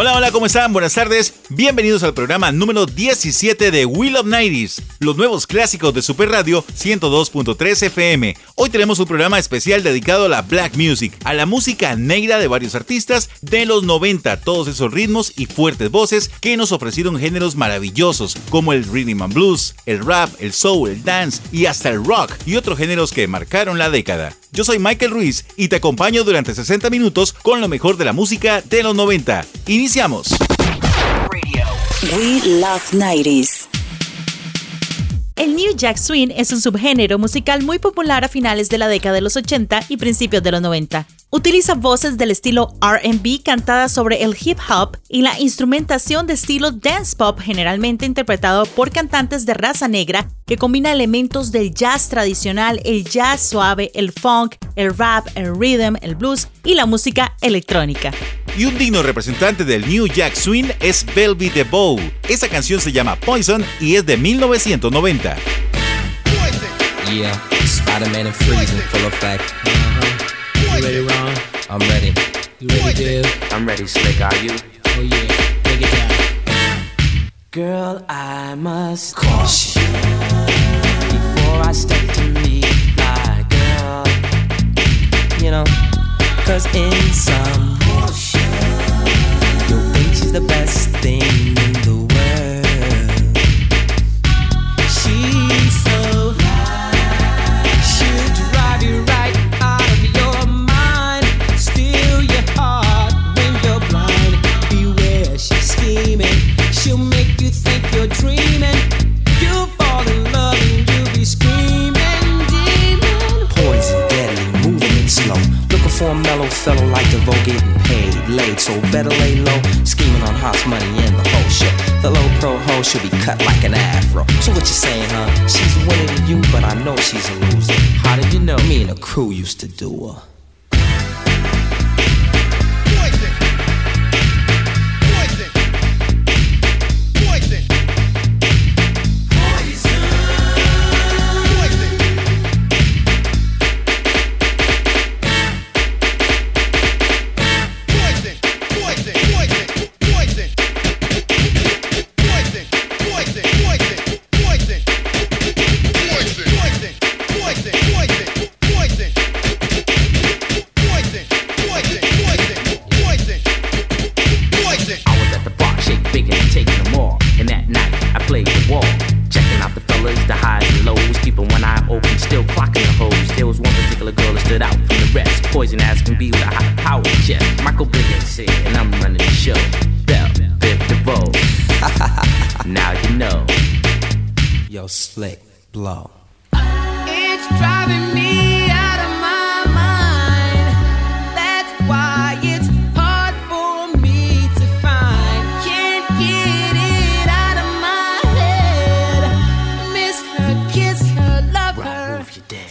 Hola, hola, ¿cómo están? Buenas tardes. Bienvenidos al programa número 17 de We Love 90s, los nuevos clásicos de Super Radio 102.3 FM. Hoy tenemos un programa especial dedicado a la Black Music, a la música negra de varios artistas de los 90, todos esos ritmos y fuertes voces que nos ofrecieron géneros maravillosos como el rhythm and blues, el rap, el soul, el dance y hasta el rock y otros géneros que marcaron la década. Yo soy Michael Ruiz y te acompaño durante 60 minutos con lo mejor de la música de los 90. Iniciamos. We Love 90s. El New Jack Swing es un subgénero musical muy popular a finales de la década de los 80 y principios de los 90. Utiliza voces del estilo R&B cantadas sobre el hip hop y la instrumentación de estilo dance pop, generalmente interpretado por cantantes de raza negra, que combina elementos del jazz tradicional, el jazz suave, el funk, el rap, el rhythm, el blues y la música electrónica. Y un digno representante del New Jack Swing es Bell Biv DeVoe. Esa canción se llama Poison y es de 1990. Yeah, Spider-Man and Freezing full effect. You ready, Ron? I'm ready. You ready, Jill? I'm ready, Slick, are you? Oh yeah, break it down. Girl, I must caution before I step to meet my girl. You know, cause in some portion, you'll think she's the best thing in the world. She's so fly, she'll drive you right out of your mind, steal your heart when you're blind. Beware, she's scheming, she'll make you think you're dreaming. You'll fall in love and you'll be screaming, demon. Poison, deadly, moving it slow. For a mellow fellow like DeVoe, getting paid late, so better lay low. Scheming on hot money and the whole shit. The low pro hoe should be cut like an afro. So what you saying, huh? She's winning you, but I know she's a loser. How did you know? Me and the crew used to do her. Poison. Poison. Poison. Poison ass can be with a high power chest. Michael Biggins here, and I'm running the show. Bell Biv DeVoe. Now you know. Yo, Slick, blow. It's driving me out of my mind. That's why it's hard for me to find. Can't get it out of my head. Miss her, kiss her, love her.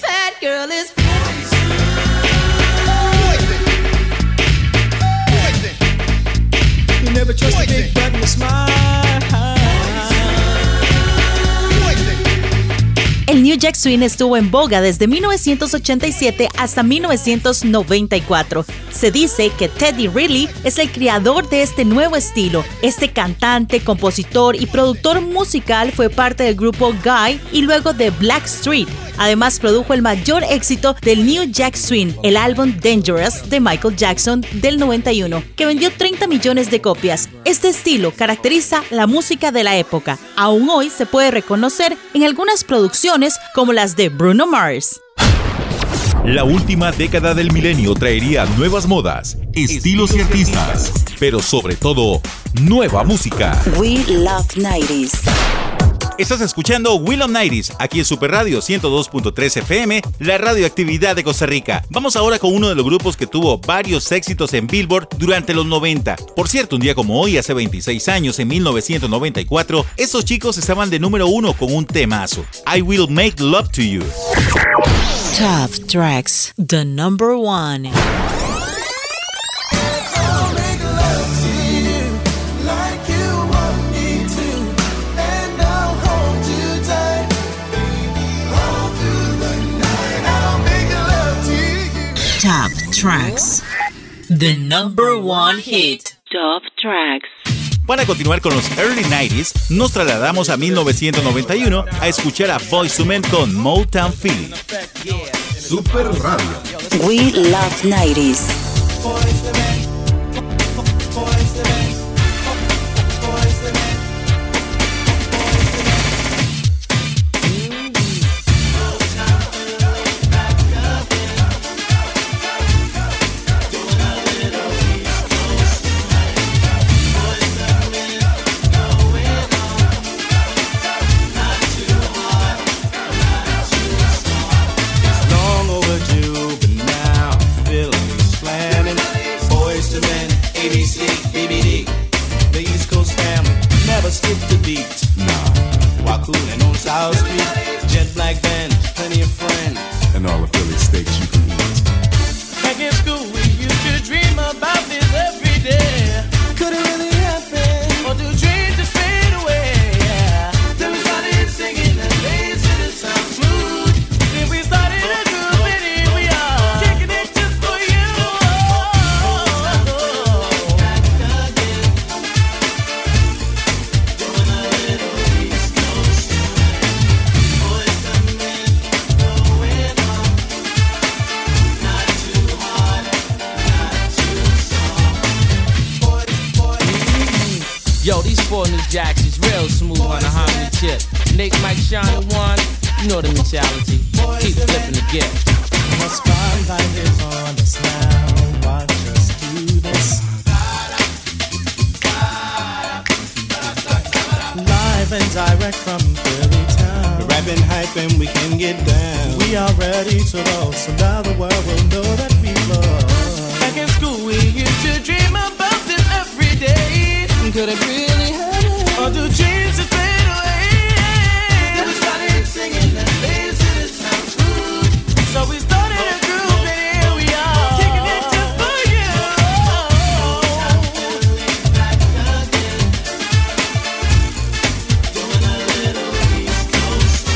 That girl is. Never trust a big button to smile. El New Jack Swing estuvo en boga desde 1987 hasta 1994. Se dice que Teddy Riley es el creador de este nuevo estilo. Este cantante, compositor y productor musical fue parte del grupo Guy y luego de Blackstreet. Además, produjo el mayor éxito del New Jack Swing, el álbum Dangerous de Michael Jackson del 91, que vendió 30 millones de copias. Este estilo caracteriza la música de la época. Aún hoy se puede reconocer en algunas producciones como las de Bruno Mars. La última década del milenio traería nuevas modas, estilos y artistas, pero sobre todo, nueva música. We Love 90s. Estás escuchando We Love 90s, aquí en Super Radio 102.3 FM, la radioactividad de Costa Rica. Vamos ahora con uno de los grupos que tuvo varios éxitos en Billboard durante los 90. Por cierto, un día como hoy, hace 26 años, en 1994, estos chicos estaban de número 1 con un temazo, I Will Make Love to You. Top Tracks, the number 1. Top Tracks, the number one hit. Top Tracks. Para continuar con los early 90s, nos trasladamos a 1991 a escuchar a Boyz II Men con Motown Feeling. Super Radio. We Love 90s. Skip the beat, nah. While cooling on South Street, jet black bands, plenty of friends, and all the Philly steaks you can eat. Back in school, we used to dream about this every day. Could it really happen? Or do dreams just fade away? Yeah. Then we started singing and dancing and sound smooth. Then we started a groove and here we are, kicking it just for you. Yo, these four new jacks is real smooth on a homie chip. Nick, Mike, Sean, and Juan, you know the mentality. Keep flipping the gift. The spotlight is on us now. Watch us do this. Live and direct from Philly town. We're rapping, hyping, we can get down. We are ready to roll, so now the world will know that we love. Back in school, we used to dream about this every day. Could it really happen? Or do dreams just fade away? Then we started singing and dancing, it sounds good. So we started a groove and here we are, kicking it just for you. Doing a little East Coast.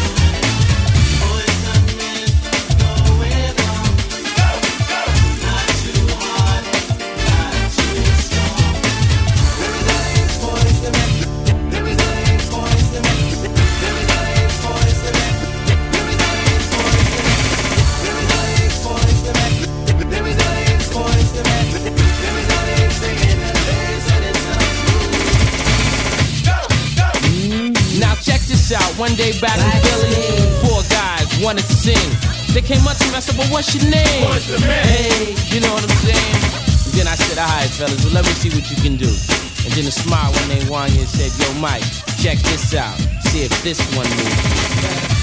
Boys and men going on. Go, go. Not too hard, not too strong. Out one day back in Philly, four guys wanted to sing. They came up to me, I said, "But what's your name?" What's the man? Hey, you know what I'm saying? And then I said, "Alright, fellas, well, let me see what you can do." And then a smile when they won you and said, "Yo, Mike, check this out. See if this one moves."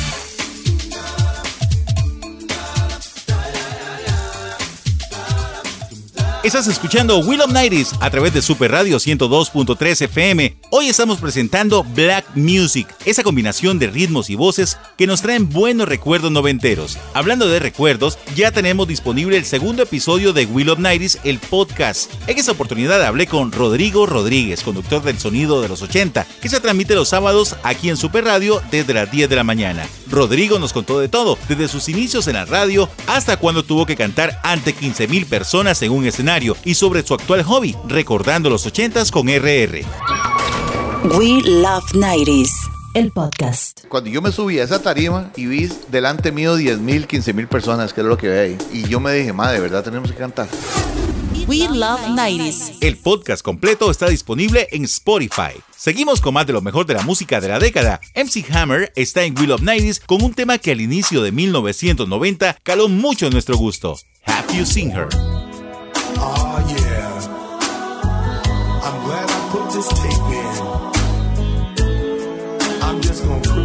Estás escuchando We Love 90s a través de Super Radio 102.3 FM. Hoy estamos presentando Black Music, esa combinación de ritmos y voces que nos traen buenos recuerdos noventeros. Hablando de recuerdos, ya tenemos disponible el segundo episodio de We Love 90s, el podcast. En esta oportunidad hablé con Rodrigo Rodríguez, conductor del Sonido de los 80, que se transmite los sábados aquí en Super Radio desde las 10 de la mañana. Rodrigo nos contó de todo, desde sus inicios en la radio hasta cuando tuvo que cantar ante 15,000 personas en un escenario, y sobre su actual hobby, recordando los 80s con RR. We Love 90s, el podcast. Cuando yo me subí a esa tarima y vi delante mío 10,000, 15,000 personas, que era lo que veía ahí, y yo me dije, madre, de verdad tenemos que cantar. We Love 90s. El podcast completo está disponible en Spotify. Seguimos con más de lo mejor de la música de la década. MC Hammer está en We Love 90s con un tema que al inicio de 1990 caló mucho en nuestro gusto. Have You Seen Her? Oh yeah, I'm glad I put this tape in. I'm just gonna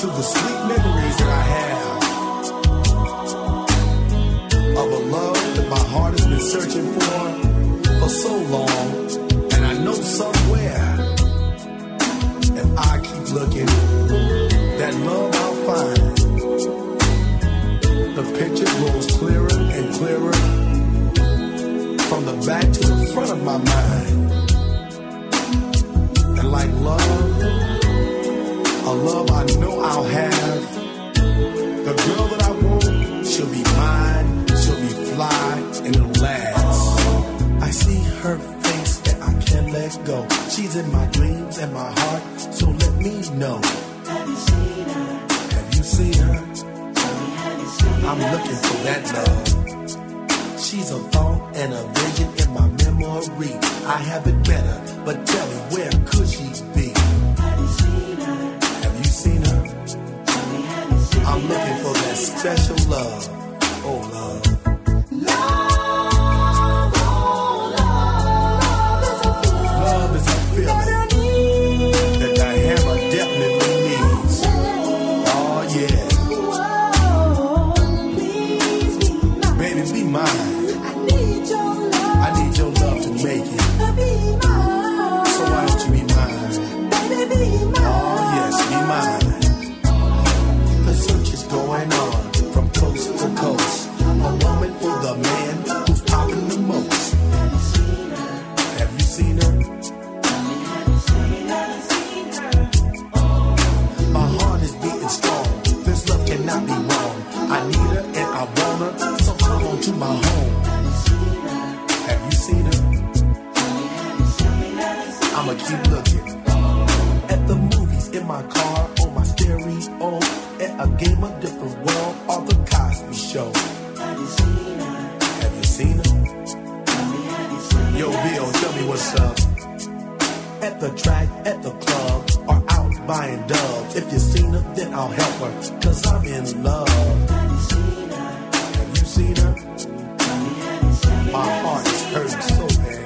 to the sweet memories that I have of a love that my heart has been searching for so long. And I know somewhere, if I keep looking, that love I'll find. The picture grows clearer and clearer from the back to the front of my mind. And like love, a love I know I'll have. The girl that I want, she'll be mine, she'll be fly, and it'll last. I see her face and I can't let go. She's in my dreams and my heart, so let me know. Have you seen her? Have you seen her? Have you seen her? I'm looking for that love. She's a thought and a vision in my memory. I have it better, but tell me, where could she be? Have you seen her? Seen her. I'm looking for that special love. Oh, love. Love, oh, love. Love is a feeling that the hammer definitely needs. Oh, yeah. Baby, be mine. I need your love to make it. So why don't you be mine? Baby, be mine. The search is going on from coast to coast. A woman for the man who's popping the most. Have you seen her? My heart is beating strong. This love cannot be wrong. I need her and I want her, so come on to my home. Have you seen her? I'ma keep looking at the movies in my car. Stereo and a game of different world on the Cosby Show. Have you seen her? Have you seen her? Yo, Bill, tell me what's up. At the track, at the club, or out buying doves. If you seen her, then I'll help her, cause I'm in love. Have you seen her? Have you seen her? My heart is hurting so bad.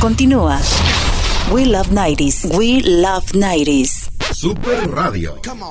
Continúa. We Love 90s. We Love 90s. Super Radio. Come on.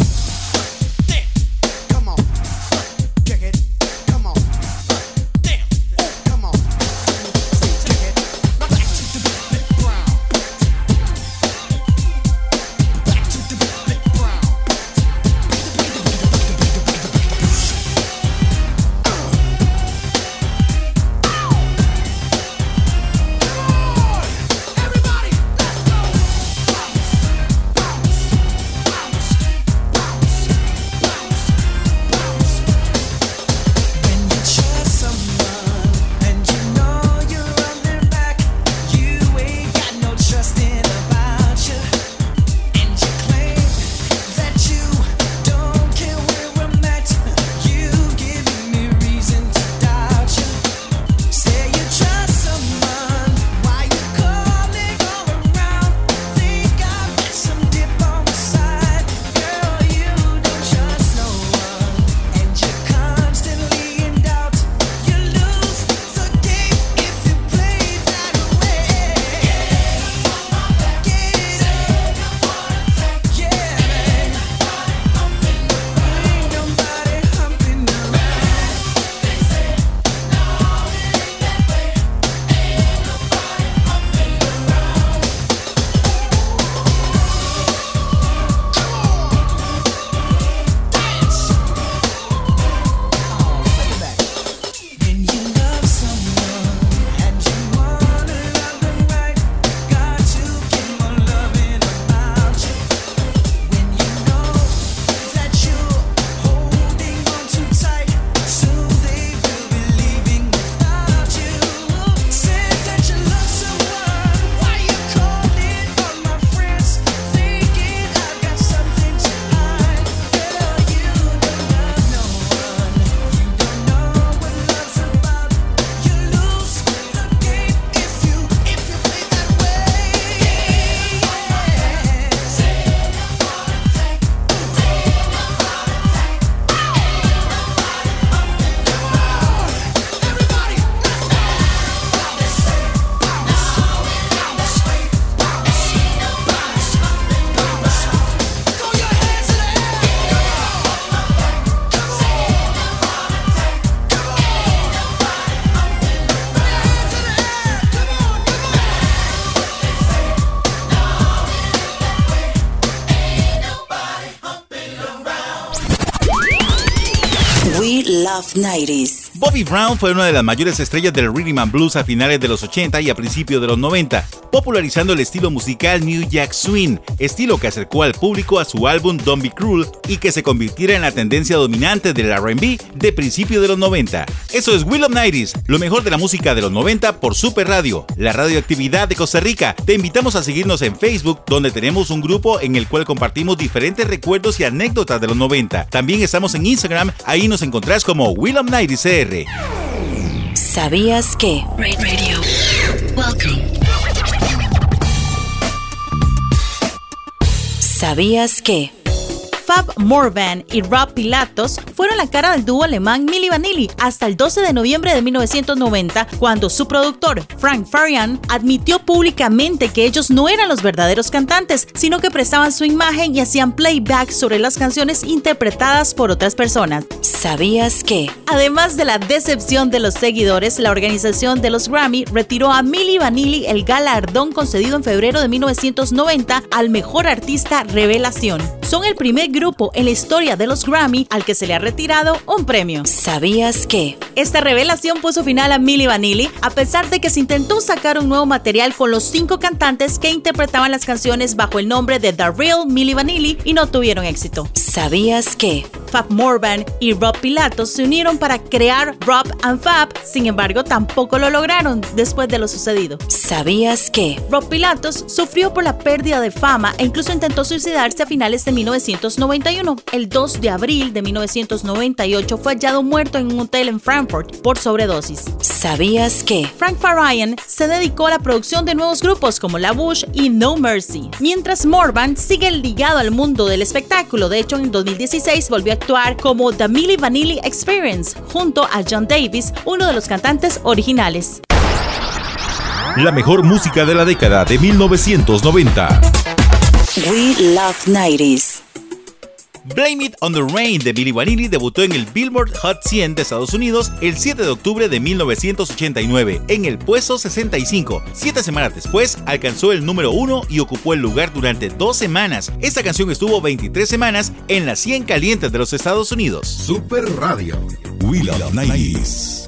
Love 90s. Bobby Brown fue una de las mayores estrellas del rhythm and blues a finales de los 80 y a principios de los 90, popularizando el estilo musical New Jack Swing, estilo que acercó al público a su álbum Don't Be Cruel y que se convirtiera en la tendencia dominante del R&B de principios de los 90. Eso es We Love 90s, lo mejor de la música de los 90 por Super Radio, la radioactividad de Costa Rica. Te invitamos a seguirnos en Facebook, donde tenemos un grupo en el cual compartimos diferentes recuerdos y anécdotas de los 90. También estamos en Instagram, ahí nos encontrás como We Love 90s CR. ¿Sabías que? Radio. Welcome. ¿Sabías que? Fab Morvan y Rob Pilatos fueron la cara del dúo alemán Milli Vanilli hasta el 12 de noviembre de 1990, cuando su productor, Frank Farian, admitió públicamente que ellos no eran los verdaderos cantantes, sino que prestaban su imagen y hacían playback sobre las canciones interpretadas por otras personas. ¿Sabías que? Además de la decepción de los seguidores, la organización de los Grammy retiró a Milli Vanilli el galardón concedido en febrero de 1990 al mejor artista revelación. Son el primer grupo en la historia de los Grammy al que se le ha retirado un premio. ¿Sabías que? Esta revelación puso final a Milli Vanilli, a pesar de que se intentó sacar un nuevo material con los 5 cantantes que interpretaban las canciones bajo el nombre de The Real Milli Vanilli y no tuvieron éxito. ¿Sabías que? Fab Morvan y Rob Pilatos se unieron para crear Rob and Fab, sin embargo tampoco lo lograron después de lo sucedido. ¿Sabías que? Rob Pilatos sufrió por la pérdida de fama e incluso intentó suicidarse a finales de 1991. El 2 de abril de 1998 fue hallado muerto en un hotel en Frankfurt por sobredosis. ¿Sabías que? Frank Farian se dedicó a la producción de nuevos grupos como La Bush y No Mercy, mientras Morvan sigue ligado al mundo del espectáculo. De hecho, en 2016 volvió a actuar como The Milli Vanilli Experience junto a John Davis, uno de los cantantes originales. La mejor música de la década de 1990. We Love 90s. Blame It on the Rain de Milli Vanilli debutó en el Billboard Hot 100 de Estados Unidos el 7 de octubre de 1989 en el puesto 65. 7 semanas después alcanzó el número 1 y ocupó el lugar durante 2 semanas. Esta canción estuvo 23 semanas en las 100 calientes de los Estados Unidos. Super Radio. We Love 90s.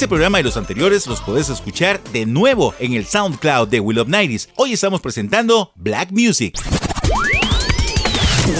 Este programa y los anteriores los podés escuchar de nuevo en el SoundCloud de We Love 90s. Hoy estamos presentando Black Music.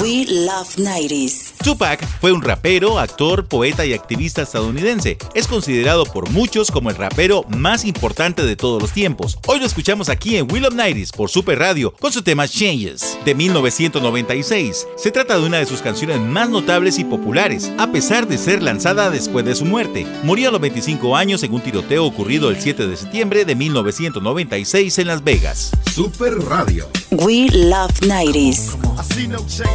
We Love 90s. Tupac fue un rapero, actor, poeta y activista estadounidense. Es considerado por muchos como el rapero más importante de todos los tiempos. Hoy lo escuchamos aquí en We Love 90s por Super Radio con su tema Changes de 1996. Se trata de una de sus canciones más notables y populares, a pesar de ser lanzada después de su muerte. Murió a los 25 años en un tiroteo ocurrido el 7 de septiembre de 1996 en Las Vegas. Super Radio. We Love 90s. I see no changes.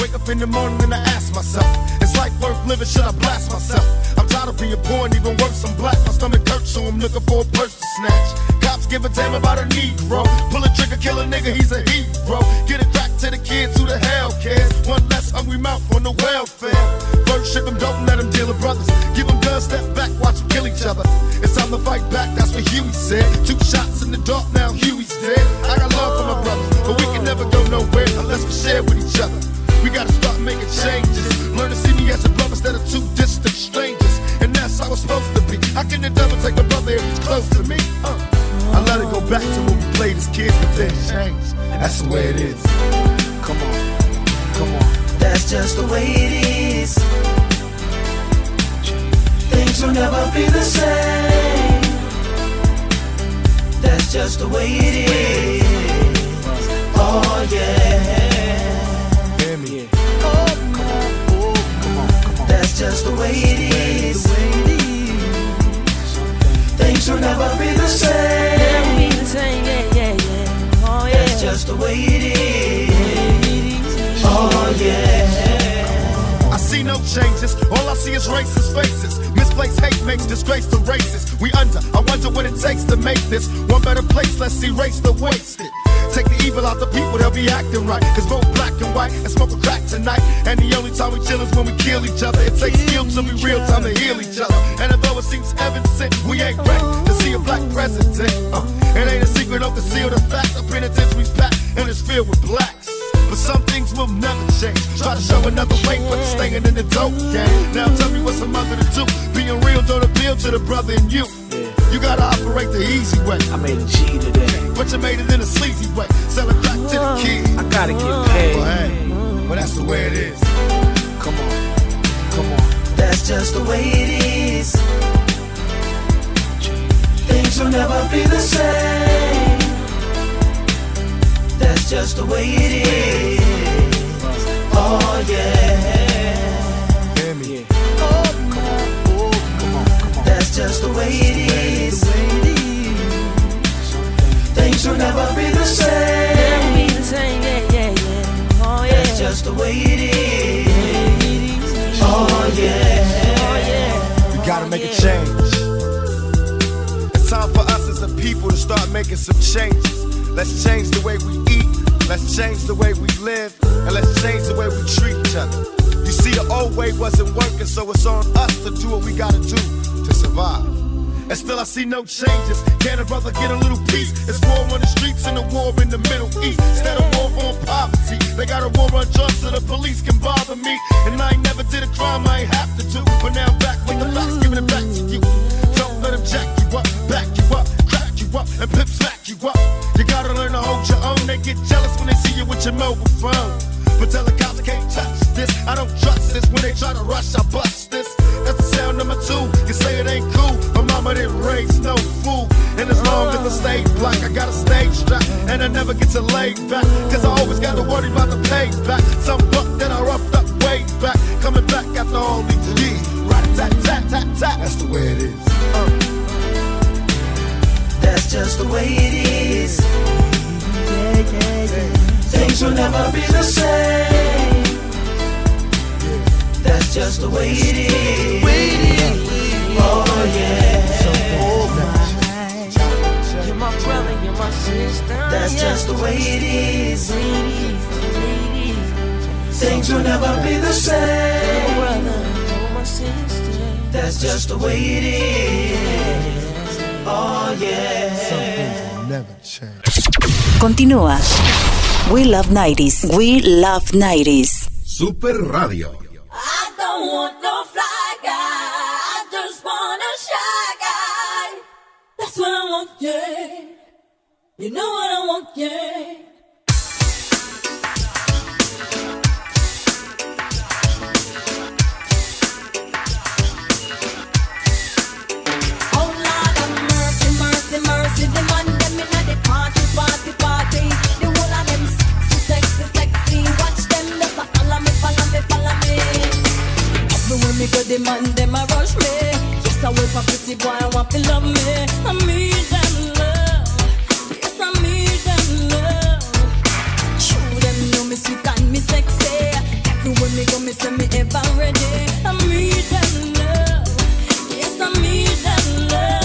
Wake up in the morning and I ask myself, is life worth living? Should I blast myself? I'm tired of being poor and even worse, I'm black. My stomach hurts, so I'm looking for a purse to snatch. Cops give a damn about a Negro. Pull a trigger, kill a nigga, he's a hero. Get it back to the kids, who the hell cares? One less hungry mouth on the welfare. Ship them, don't let them deal with brothers. Give them guns, step back, watch them kill each other. It's time to fight back, that's what Huey said. Two shots in the dark, now Huey's dead. I got love for my brothers, but we can never go nowhere unless we share with each other. We gotta start making changes. Learn to see me as a brother instead of two distant strangers. And that's how it's supposed to be. How can the devil take a brother if he's close to me? I let it go back to when we played as kids, but then changed. That's the way it is. Come on, come on. That's just the way it is. Things will never be the same. That's just the way it is. Oh yeah. Hear me. Oh come on, oh come on, come on. That's just the way it is. Things will never be the same. Never be the same. Yeah, yeah, yeah. Oh yeah. That's just the way it is. Oh yeah. I see no changes, all I see is racist faces. Misplaced hate makes disgrace to races. We under, I wonder what it takes to make this one better place, let's erase the wasted. Take the evil out the people, they'll be acting right. Cause both black and white and smoke a crack tonight. And the only time we chill is when we kill each other. It takes guilt to be real time to heal each other. And although it seems evident, we ain't ready to see a black president. It ain't a secret, don't conceal the fact. The penitentiary's packed and it's filled with blacks. But some things will never change. Try to show another way, but it's staying in the dope game. Now tell me what's a mother to do. Being real don't appeal to the brother in you. You gotta operate the easy way. I made a G today, but you made it in a sleazy way. Sell it back to the kids. I gotta get paid. Well, hey, well that's the way it is. Come on, come on. That's just the way it is. Things will never be the same. That's just the way it is. Oh yeah. Hear me. Oh come on, oh come on, come on. That's just the way it is. Things will never be the same. Never be the same. Yeah, yeah, yeah. Oh yeah. That's just the way it is. Oh yeah. Oh yeah. You gotta make a change. It's time for us as a people to start making some changes. Let's change the way we eat, let's change the way we live, and let's change the way we treat each other. You see, the old way wasn't working, so it's on us to do what we gotta do to survive. And still I see no changes, can a brother get a little peace? It's war on the streets and a war in the Middle East. Instead of war on poverty, they got a war on drugs so the police can bother me. And I ain't never did a crime I ain't have to do, but now I'm back with the facts, giving it back to you. Don't let them jack you up, back you up, crack you up, and pimp smack you up. You gotta learn to hold your own. They get jealous when they see you with your mobile phone. But tell the cops I can't touch this. I don't trust this. When they try to rush, I bust this. That's the sound number 2. You say it ain't cool. My mama didn't raise no fool. And as long as I stay black, I got a stage strap. And I never get to lay back. Cause I always gotta worry about the payback. Some buck that I roughed up way back. Coming back after all these years. Right, tat, tat, tat, tat. That's the way it is. That's just the way it is. Yeah, yeah, yeah. Things will never be the same. That's just the way it is. Oh yeah. You're my brother, you're my sister. That's just the way it is. Things will never be the same. That's just the way it is. Oh, yeah. Never change. Continúa. We Love 90s. We Love 90s. Super Radio. I don't want no fly guy. I just want a shy guy. what I want, yeah. You know what I want, yeah. Me go demand them a rush me. Yes, I wait for pretty boy, I want to love me. I need them love. Yes, I need them love. Show them know me sweet and me sexy. Everywhere me go, me say me ever ready. I need them love. Yes, I need them love.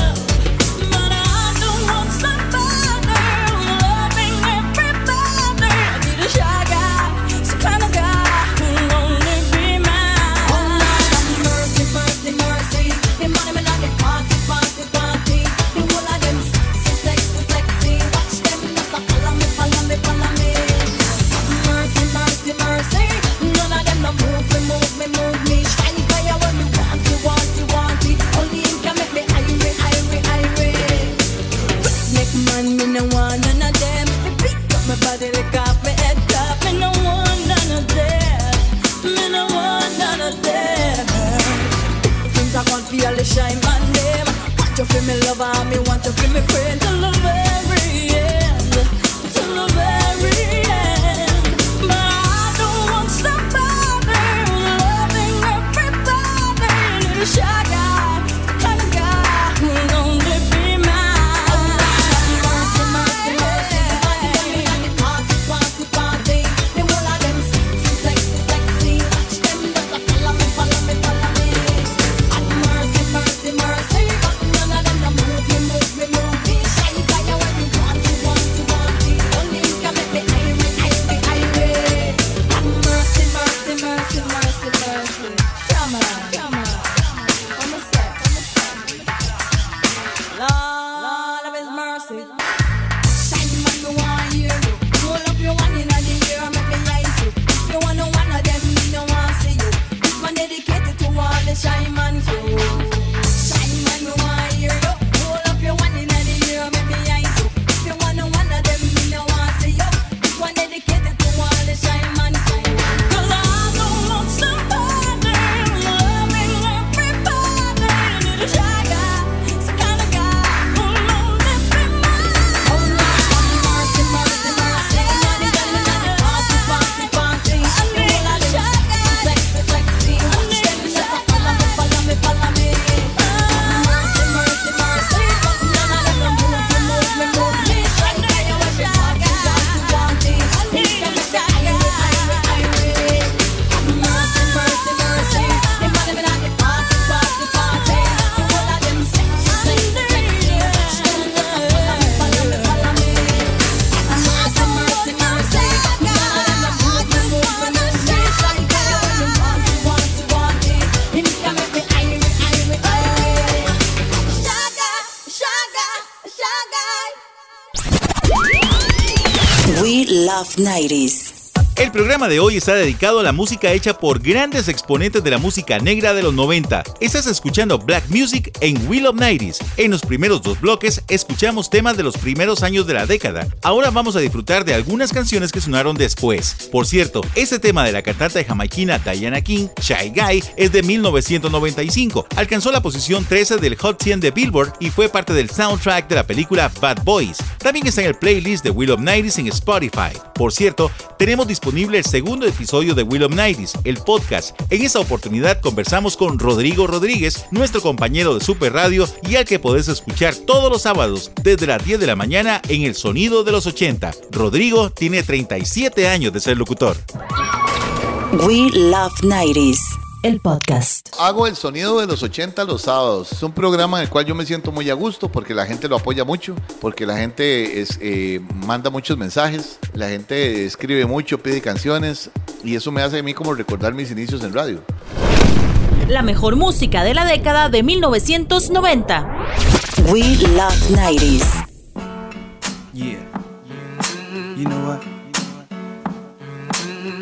We Love 90s. El programa de hoy está dedicado a la música hecha por grandes exponentes de la música negra de los 90. Estás escuchando Black Music en We Love 90s. En los primeros dos bloques escuchamos temas de los primeros años de la década. Ahora vamos a disfrutar de algunas canciones que sonaron después. Por cierto, este tema de la cantante jamaiquina Diana King, Shy Guy, es de 1995. Alcanzó la posición 13 del Hot 100 de Billboard y fue parte del soundtrack de la película Bad Boys. También está en el playlist de We Love 90s en Spotify. Por cierto, tenemos disponible el segundo episodio de We Love 90s, el podcast. En esta oportunidad conversamos con Rodrigo Rodríguez, nuestro compañero de Super Radio y al que podés escuchar todos los sábados desde las 10 de la mañana en El Sonido de los 80. Rodrigo tiene 37 años de ser locutor. We Love 90s, el podcast. Hago El Sonido de los 80 los sábados. Es un programa en el cual yo me siento muy a gusto porque la gente lo apoya mucho, porque la gente manda muchos mensajes, la gente escribe mucho, pide canciones y eso me hace a mí como recordar mis inicios en radio. La mejor música de la década de 1990. We Love 90s. Yeah. You know what?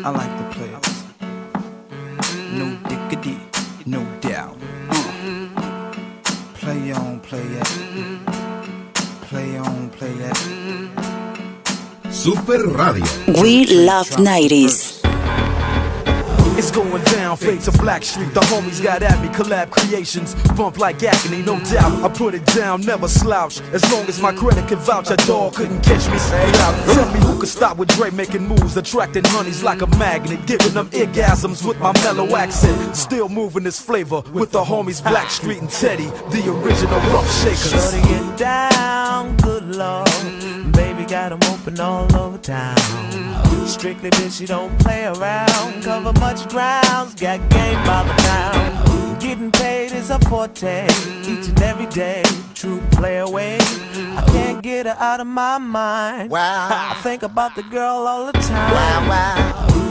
I like the players. No diggity, no doubt. Play on, play out. Super Radio. We Love 90s. It's going down, fades to Blackstreet. The homies got at me, collab creations. Bump like agony, no doubt. I put it down, never slouch. As long as my credit can vouch, a dog couldn't catch me, say out. Tell me who could stop with Dre making moves, attracting honeys like a magnet, giving them orgasms with my mellow accent. Still moving this flavor with the homies Blackstreet and Teddy, the original rough shakers. Shutting it down, good lord. Baby got them open all over town. Strictly bitch, you don't play around. Cover much grounds, got game by the pound. Getting paid is a forte, each and every day, true play away. I can't get her out of my mind. Wow. I think about the girl all the time. Wow, wow.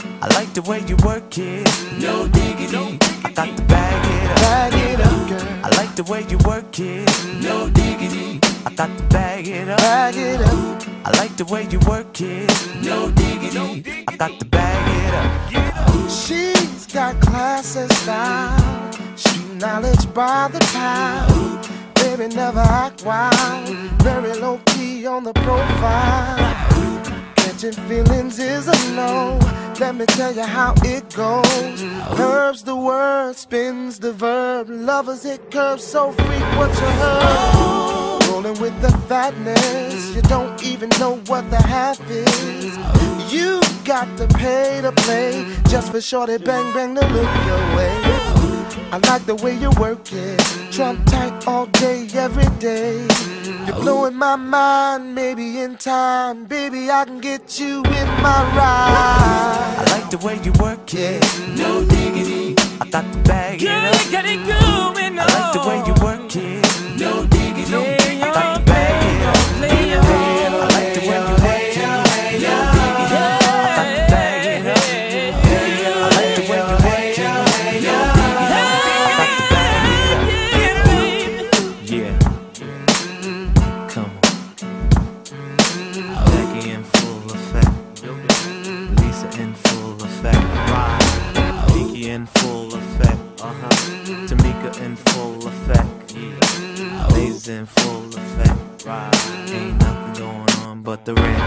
I like the way you work it, no diggity. I got to bag it up, bag it up. I like the way you work it, no diggity. I got to bag it up, bag it up. I like the way you work it, no diggity. I got to bag it up. She's got class and style, she knowledge by the pound. Baby never act wild, very low key on the profile. Catching feelings is a no, let me tell you how it goes. Herbs the word, spins the verb, lovers it curves so freak what you heard. With the fatness, you don't even know what the half is. You got to pay to play, just for shorty bang bang to look your way. I like the way you work it, trump tight all day, every day. You're blowing my mind, maybe in time, baby I can get you in my ride. I like the way you work it, no diggity. I got to bag it up. Girl, you got it going on. I like the way you work it, no diggity. No. In full effect, right. Ain't nothing going on but the rent.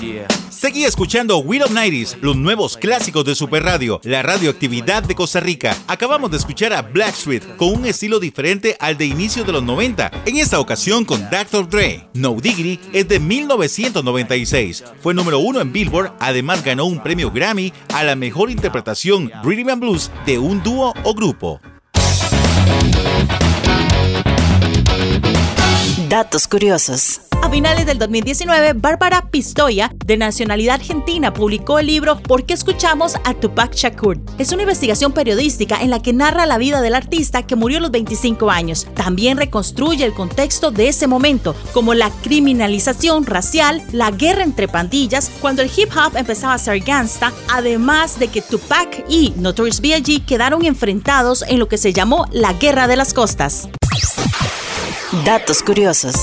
Yeah. Seguí escuchando We Love 90s, los nuevos clásicos de Super Radio, la radioactividad de Costa Rica. Acabamos de escuchar a Blackstreet con un estilo diferente al de inicio de los 90, en esta ocasión con Dr. Dre. No Diggity es de 1996, fue número 1 en Billboard, además ganó un premio Grammy a la mejor interpretación Rhythm and Blues de un dúo o grupo. Datos curiosos. A finales del 2019, Bárbara Pistoia, de nacionalidad argentina, publicó el libro ¿Por qué escuchamos a Tupac Shakur? Es una investigación periodística en la que narra la vida del artista que murió a los 25 años. También reconstruye el contexto de ese momento, como la criminalización racial, la guerra entre pandillas, cuando el hip hop empezaba a ser gangsta, además de que Tupac y Notorious B.I.G. quedaron enfrentados en lo que se llamó la Guerra de las Costas. Datos curiosos.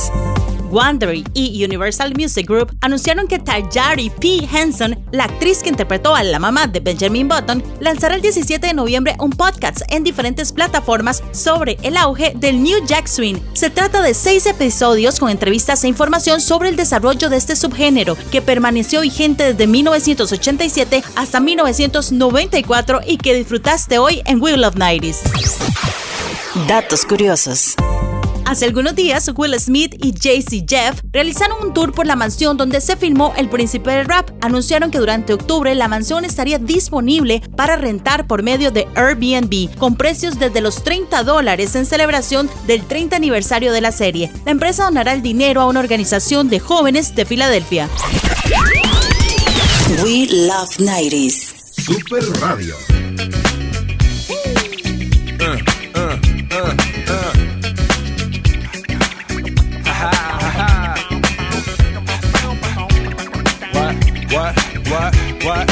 Wondery y Universal Music Group anunciaron que Tajari P. Henson, la actriz que interpretó a la mamá de Benjamin Button, lanzará el 17 de noviembre un podcast en diferentes plataformas sobre el auge del New Jack Swing. Se trata de 6 episodios con entrevistas e información sobre el desarrollo de este subgénero, que permaneció vigente desde 1987 hasta 1994 y que disfrutaste hoy en We Love 90s. Datos curiosos. Hace algunos días, Will Smith y JC Jeff realizaron un tour por la mansión donde se filmó El Príncipe del Rap. Anunciaron que durante octubre la mansión estaría disponible para rentar por medio de Airbnb, con precios desde los $30 en celebración del 30 aniversario de la serie. La empresa donará el dinero a una organización de jóvenes de Filadelfia. We Love 90s. Super Radio. What?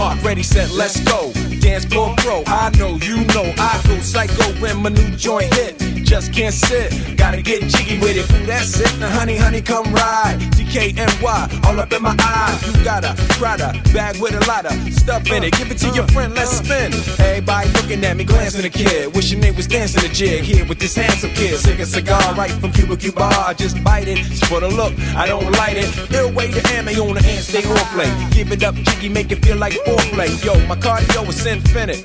mark, ready, set, let's go. Dance floor pro, I know, you know, I go psycho when my new joint hit. Just can't sit, gotta get jiggy with it. Ooh, that's it, now honey, honey, come ride. DKNY, all up in my eyes. You got a Prada bag with a lot of stuff in it. Give it to your friend, let's spin. Everybody looking at me, glancing a kid. Wishing they was dancing a jig here with this handsome kid. Sick a cigar right from Cuba Cuba. I just bite it, it's for the look, I don't light it. Ill way to ammo on the hand, stay on play. Give it up, jiggy, make it feel like foreplay. Yo, my cardio is infinite.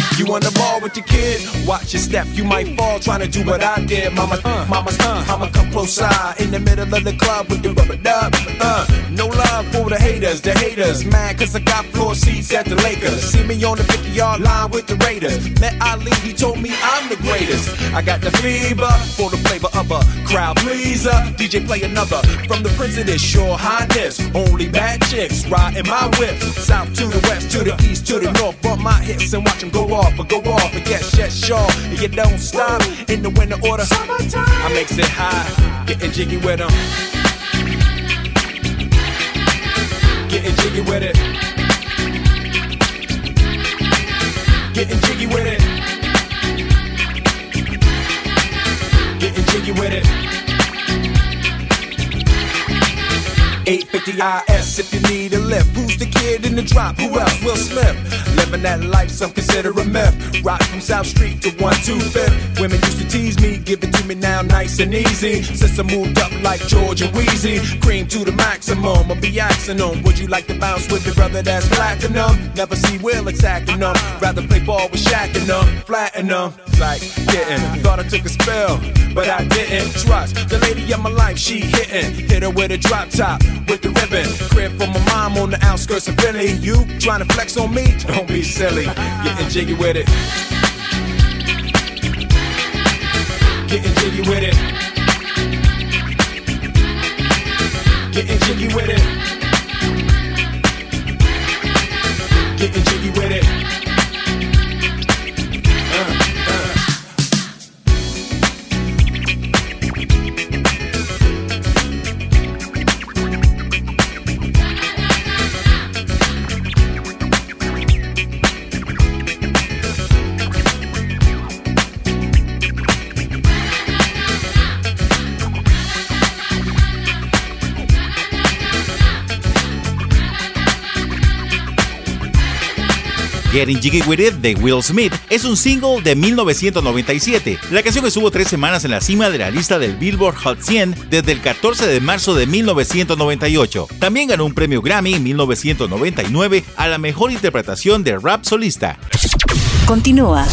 You on the ball with your kid? Watch your step, you might fall trying to do what I did. Mama, I'ma come close side in the middle of the club with the rubber dub. No love for the haters, mad cause I got floor seats at the Lakers. See me on the 50-yard line with the Raiders. Met Ali, he told me I'm the greatest. I got the fever for the flavor of a crowd pleaser. DJ play another from the Prince of this, your highness. Only bad chicks riding my whip. South to the west, to the east, to the north. Bump my hips and watch them go off. But go off, but yes, yes, y'all. And you don't stop in the winter order. Summertime. I makes it high, getting jiggy with them. Getting jiggy with it. Getting jiggy with it. Getting jiggy with it. 850 IS if you need a lift. Who's the kid in the drop? Who else? Will Smith. Living that life, some consider a myth. Rock from South Street to 125th. Women used to tease me, give it to me now nice and easy. Since I moved up like Georgia Wheezy, cream to the maximum, I'll be axing them. Would you like to bounce with your brother that's platinum? Never see Will attacking them. Rather play ball with Shaq and them, flatten them. Like getting, thought I took a spell, but I didn't. Trust the lady of my life, she hitting. Hit her with a drop top, with the ribbon. Crib for my mom on the outskirts of Philly. You trying to flex on me? Don't be silly, getting jiggy with it. Getting jiggy with it. Getting jiggy with it. Getting jiggy with it. Getting Jiggy With It de Will Smith es un single de 1997. La canción estuvo 3 semanas en la cima de la lista del Billboard Hot 100 desde el 14 de marzo de 1998. También ganó un premio Grammy en 1999 a la mejor interpretación de rap solista. Continúa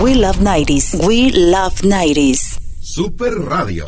We Love 90s. We Love 90s. Super Radio.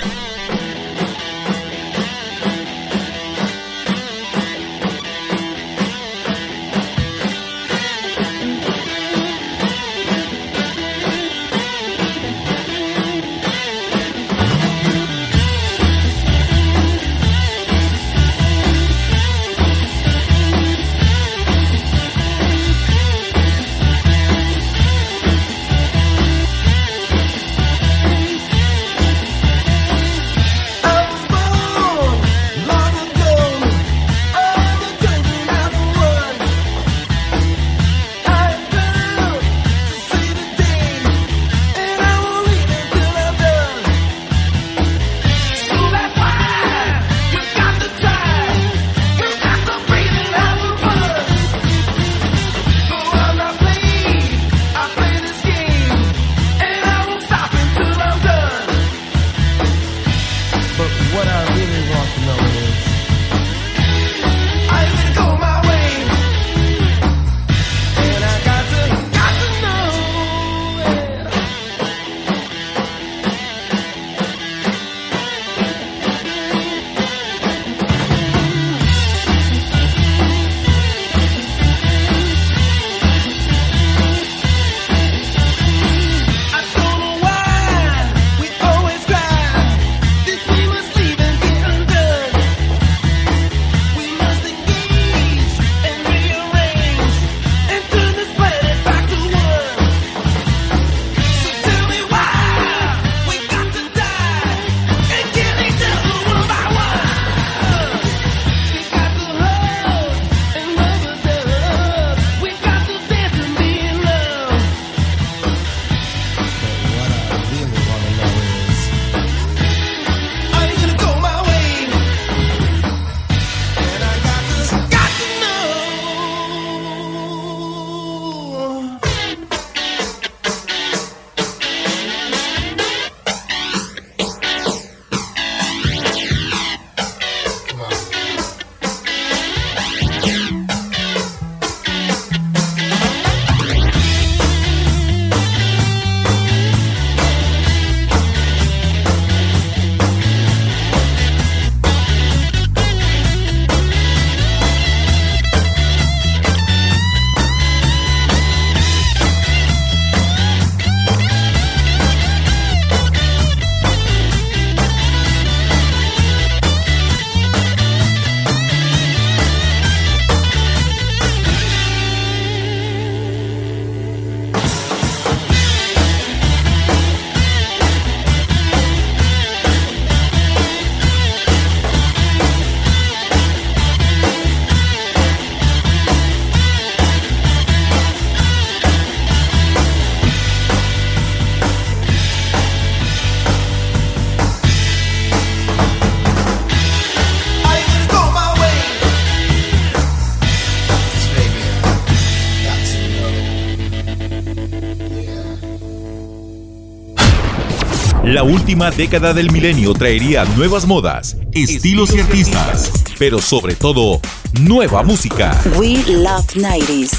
La última década del milenio traería nuevas modas, estilos y artistas, pero sobre todo, nueva música. We Love 90s.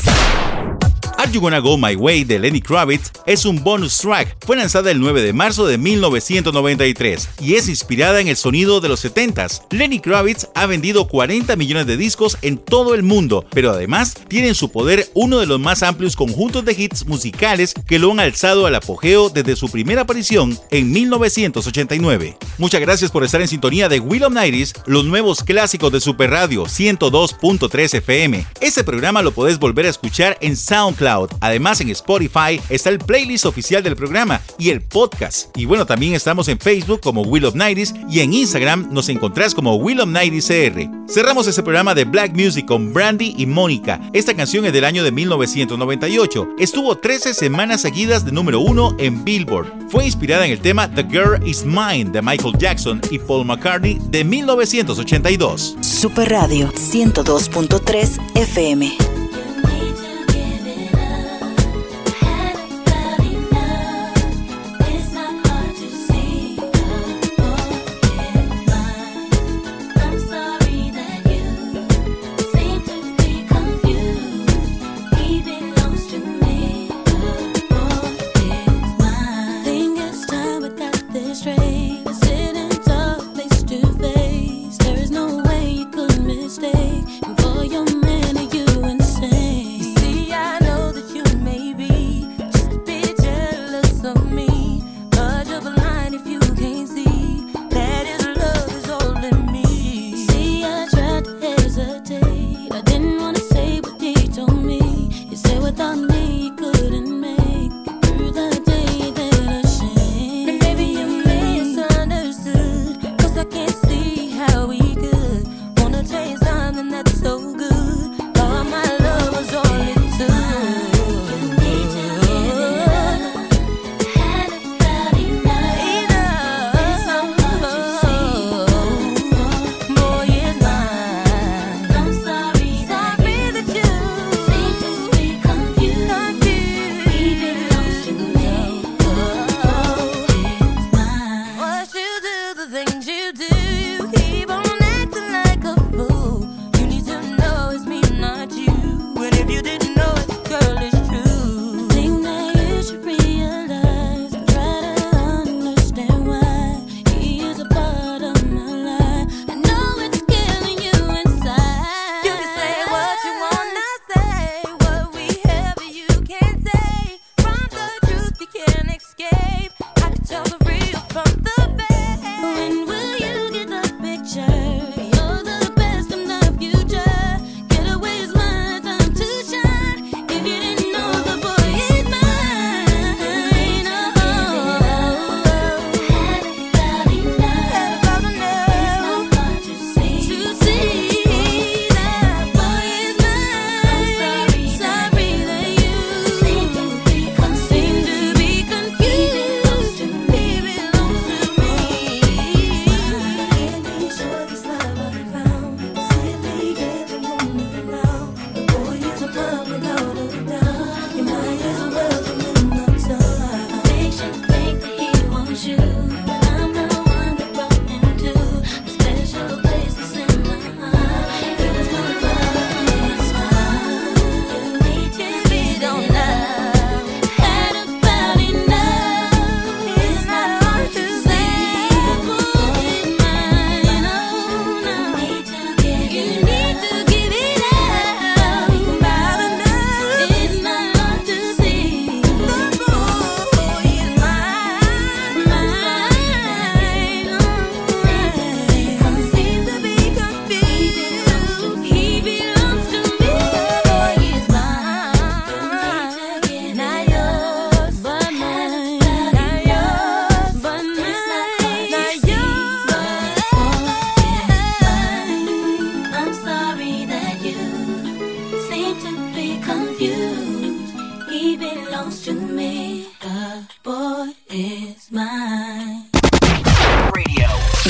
Are You Gonna Go My Way de Lenny Kravitz es un bonus track. Fue lanzada el 9 de marzo de 1993 y es inspirada en el sonido de los 70s. Lenny Kravitz ha vendido 40 millones de discos en todo el mundo, pero además tiene en su poder uno de los más amplios conjuntos de hits musicales que lo han alzado al apogeo desde su primera aparición en 1989. Muchas gracias por estar en sintonía de We Love 90s, los nuevos clásicos de Super Radio 102.3 FM. Este programa lo podés volver a escuchar en SoundCloud. Además, en Spotify está el playlist oficial del programa y el podcast. Y bueno, también estamos en Facebook como We Love 90s y en Instagram nos encontrás como We Love 90s CR. Cerramos este programa de Black Music con Brandy y Mónica. Esta canción es del año de 1998. Estuvo 13 semanas seguidas de número 1 en Billboard. Fue inspirada en el tema The Girl Is Mine de Michael Jackson y Paul McCartney de 1982. Super Radio 102.3 FM.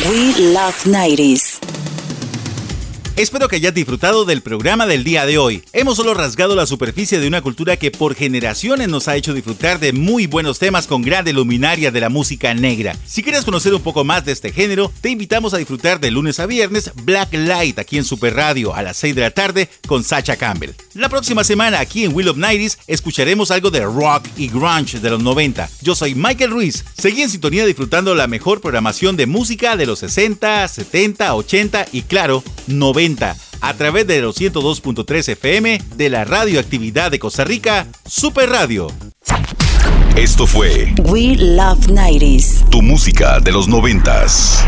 We Love 90s. Espero que hayas disfrutado del programa del día de hoy. Hemos solo rasgado la superficie de una cultura que por generaciones nos ha hecho disfrutar de muy buenos temas con grandes luminarias de la música negra. Si quieres conocer un poco más de este género, te invitamos a disfrutar de lunes a viernes Black Light aquí en Super Radio a las 6 de la tarde con Sacha Campbell. La próxima semana aquí en We Love 90s escucharemos algo de rock y grunge de los 90. Yo soy Michael Ruiz. Seguí en sintonía disfrutando la mejor programación de música de los 60, 70, 80 y claro, 90 a través de los 102.3 FM de la radioactividad de Costa Rica, Super Radio. Esto fue We Love 90s, tu música de los 90s.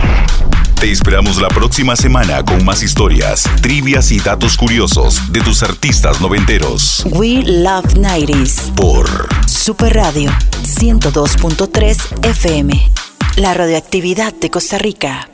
Te esperamos la próxima semana con más historias, trivias y datos curiosos de tus artistas noventeros. We Love 90s por Super Radio 102.3 FM, la radioactividad de Costa Rica.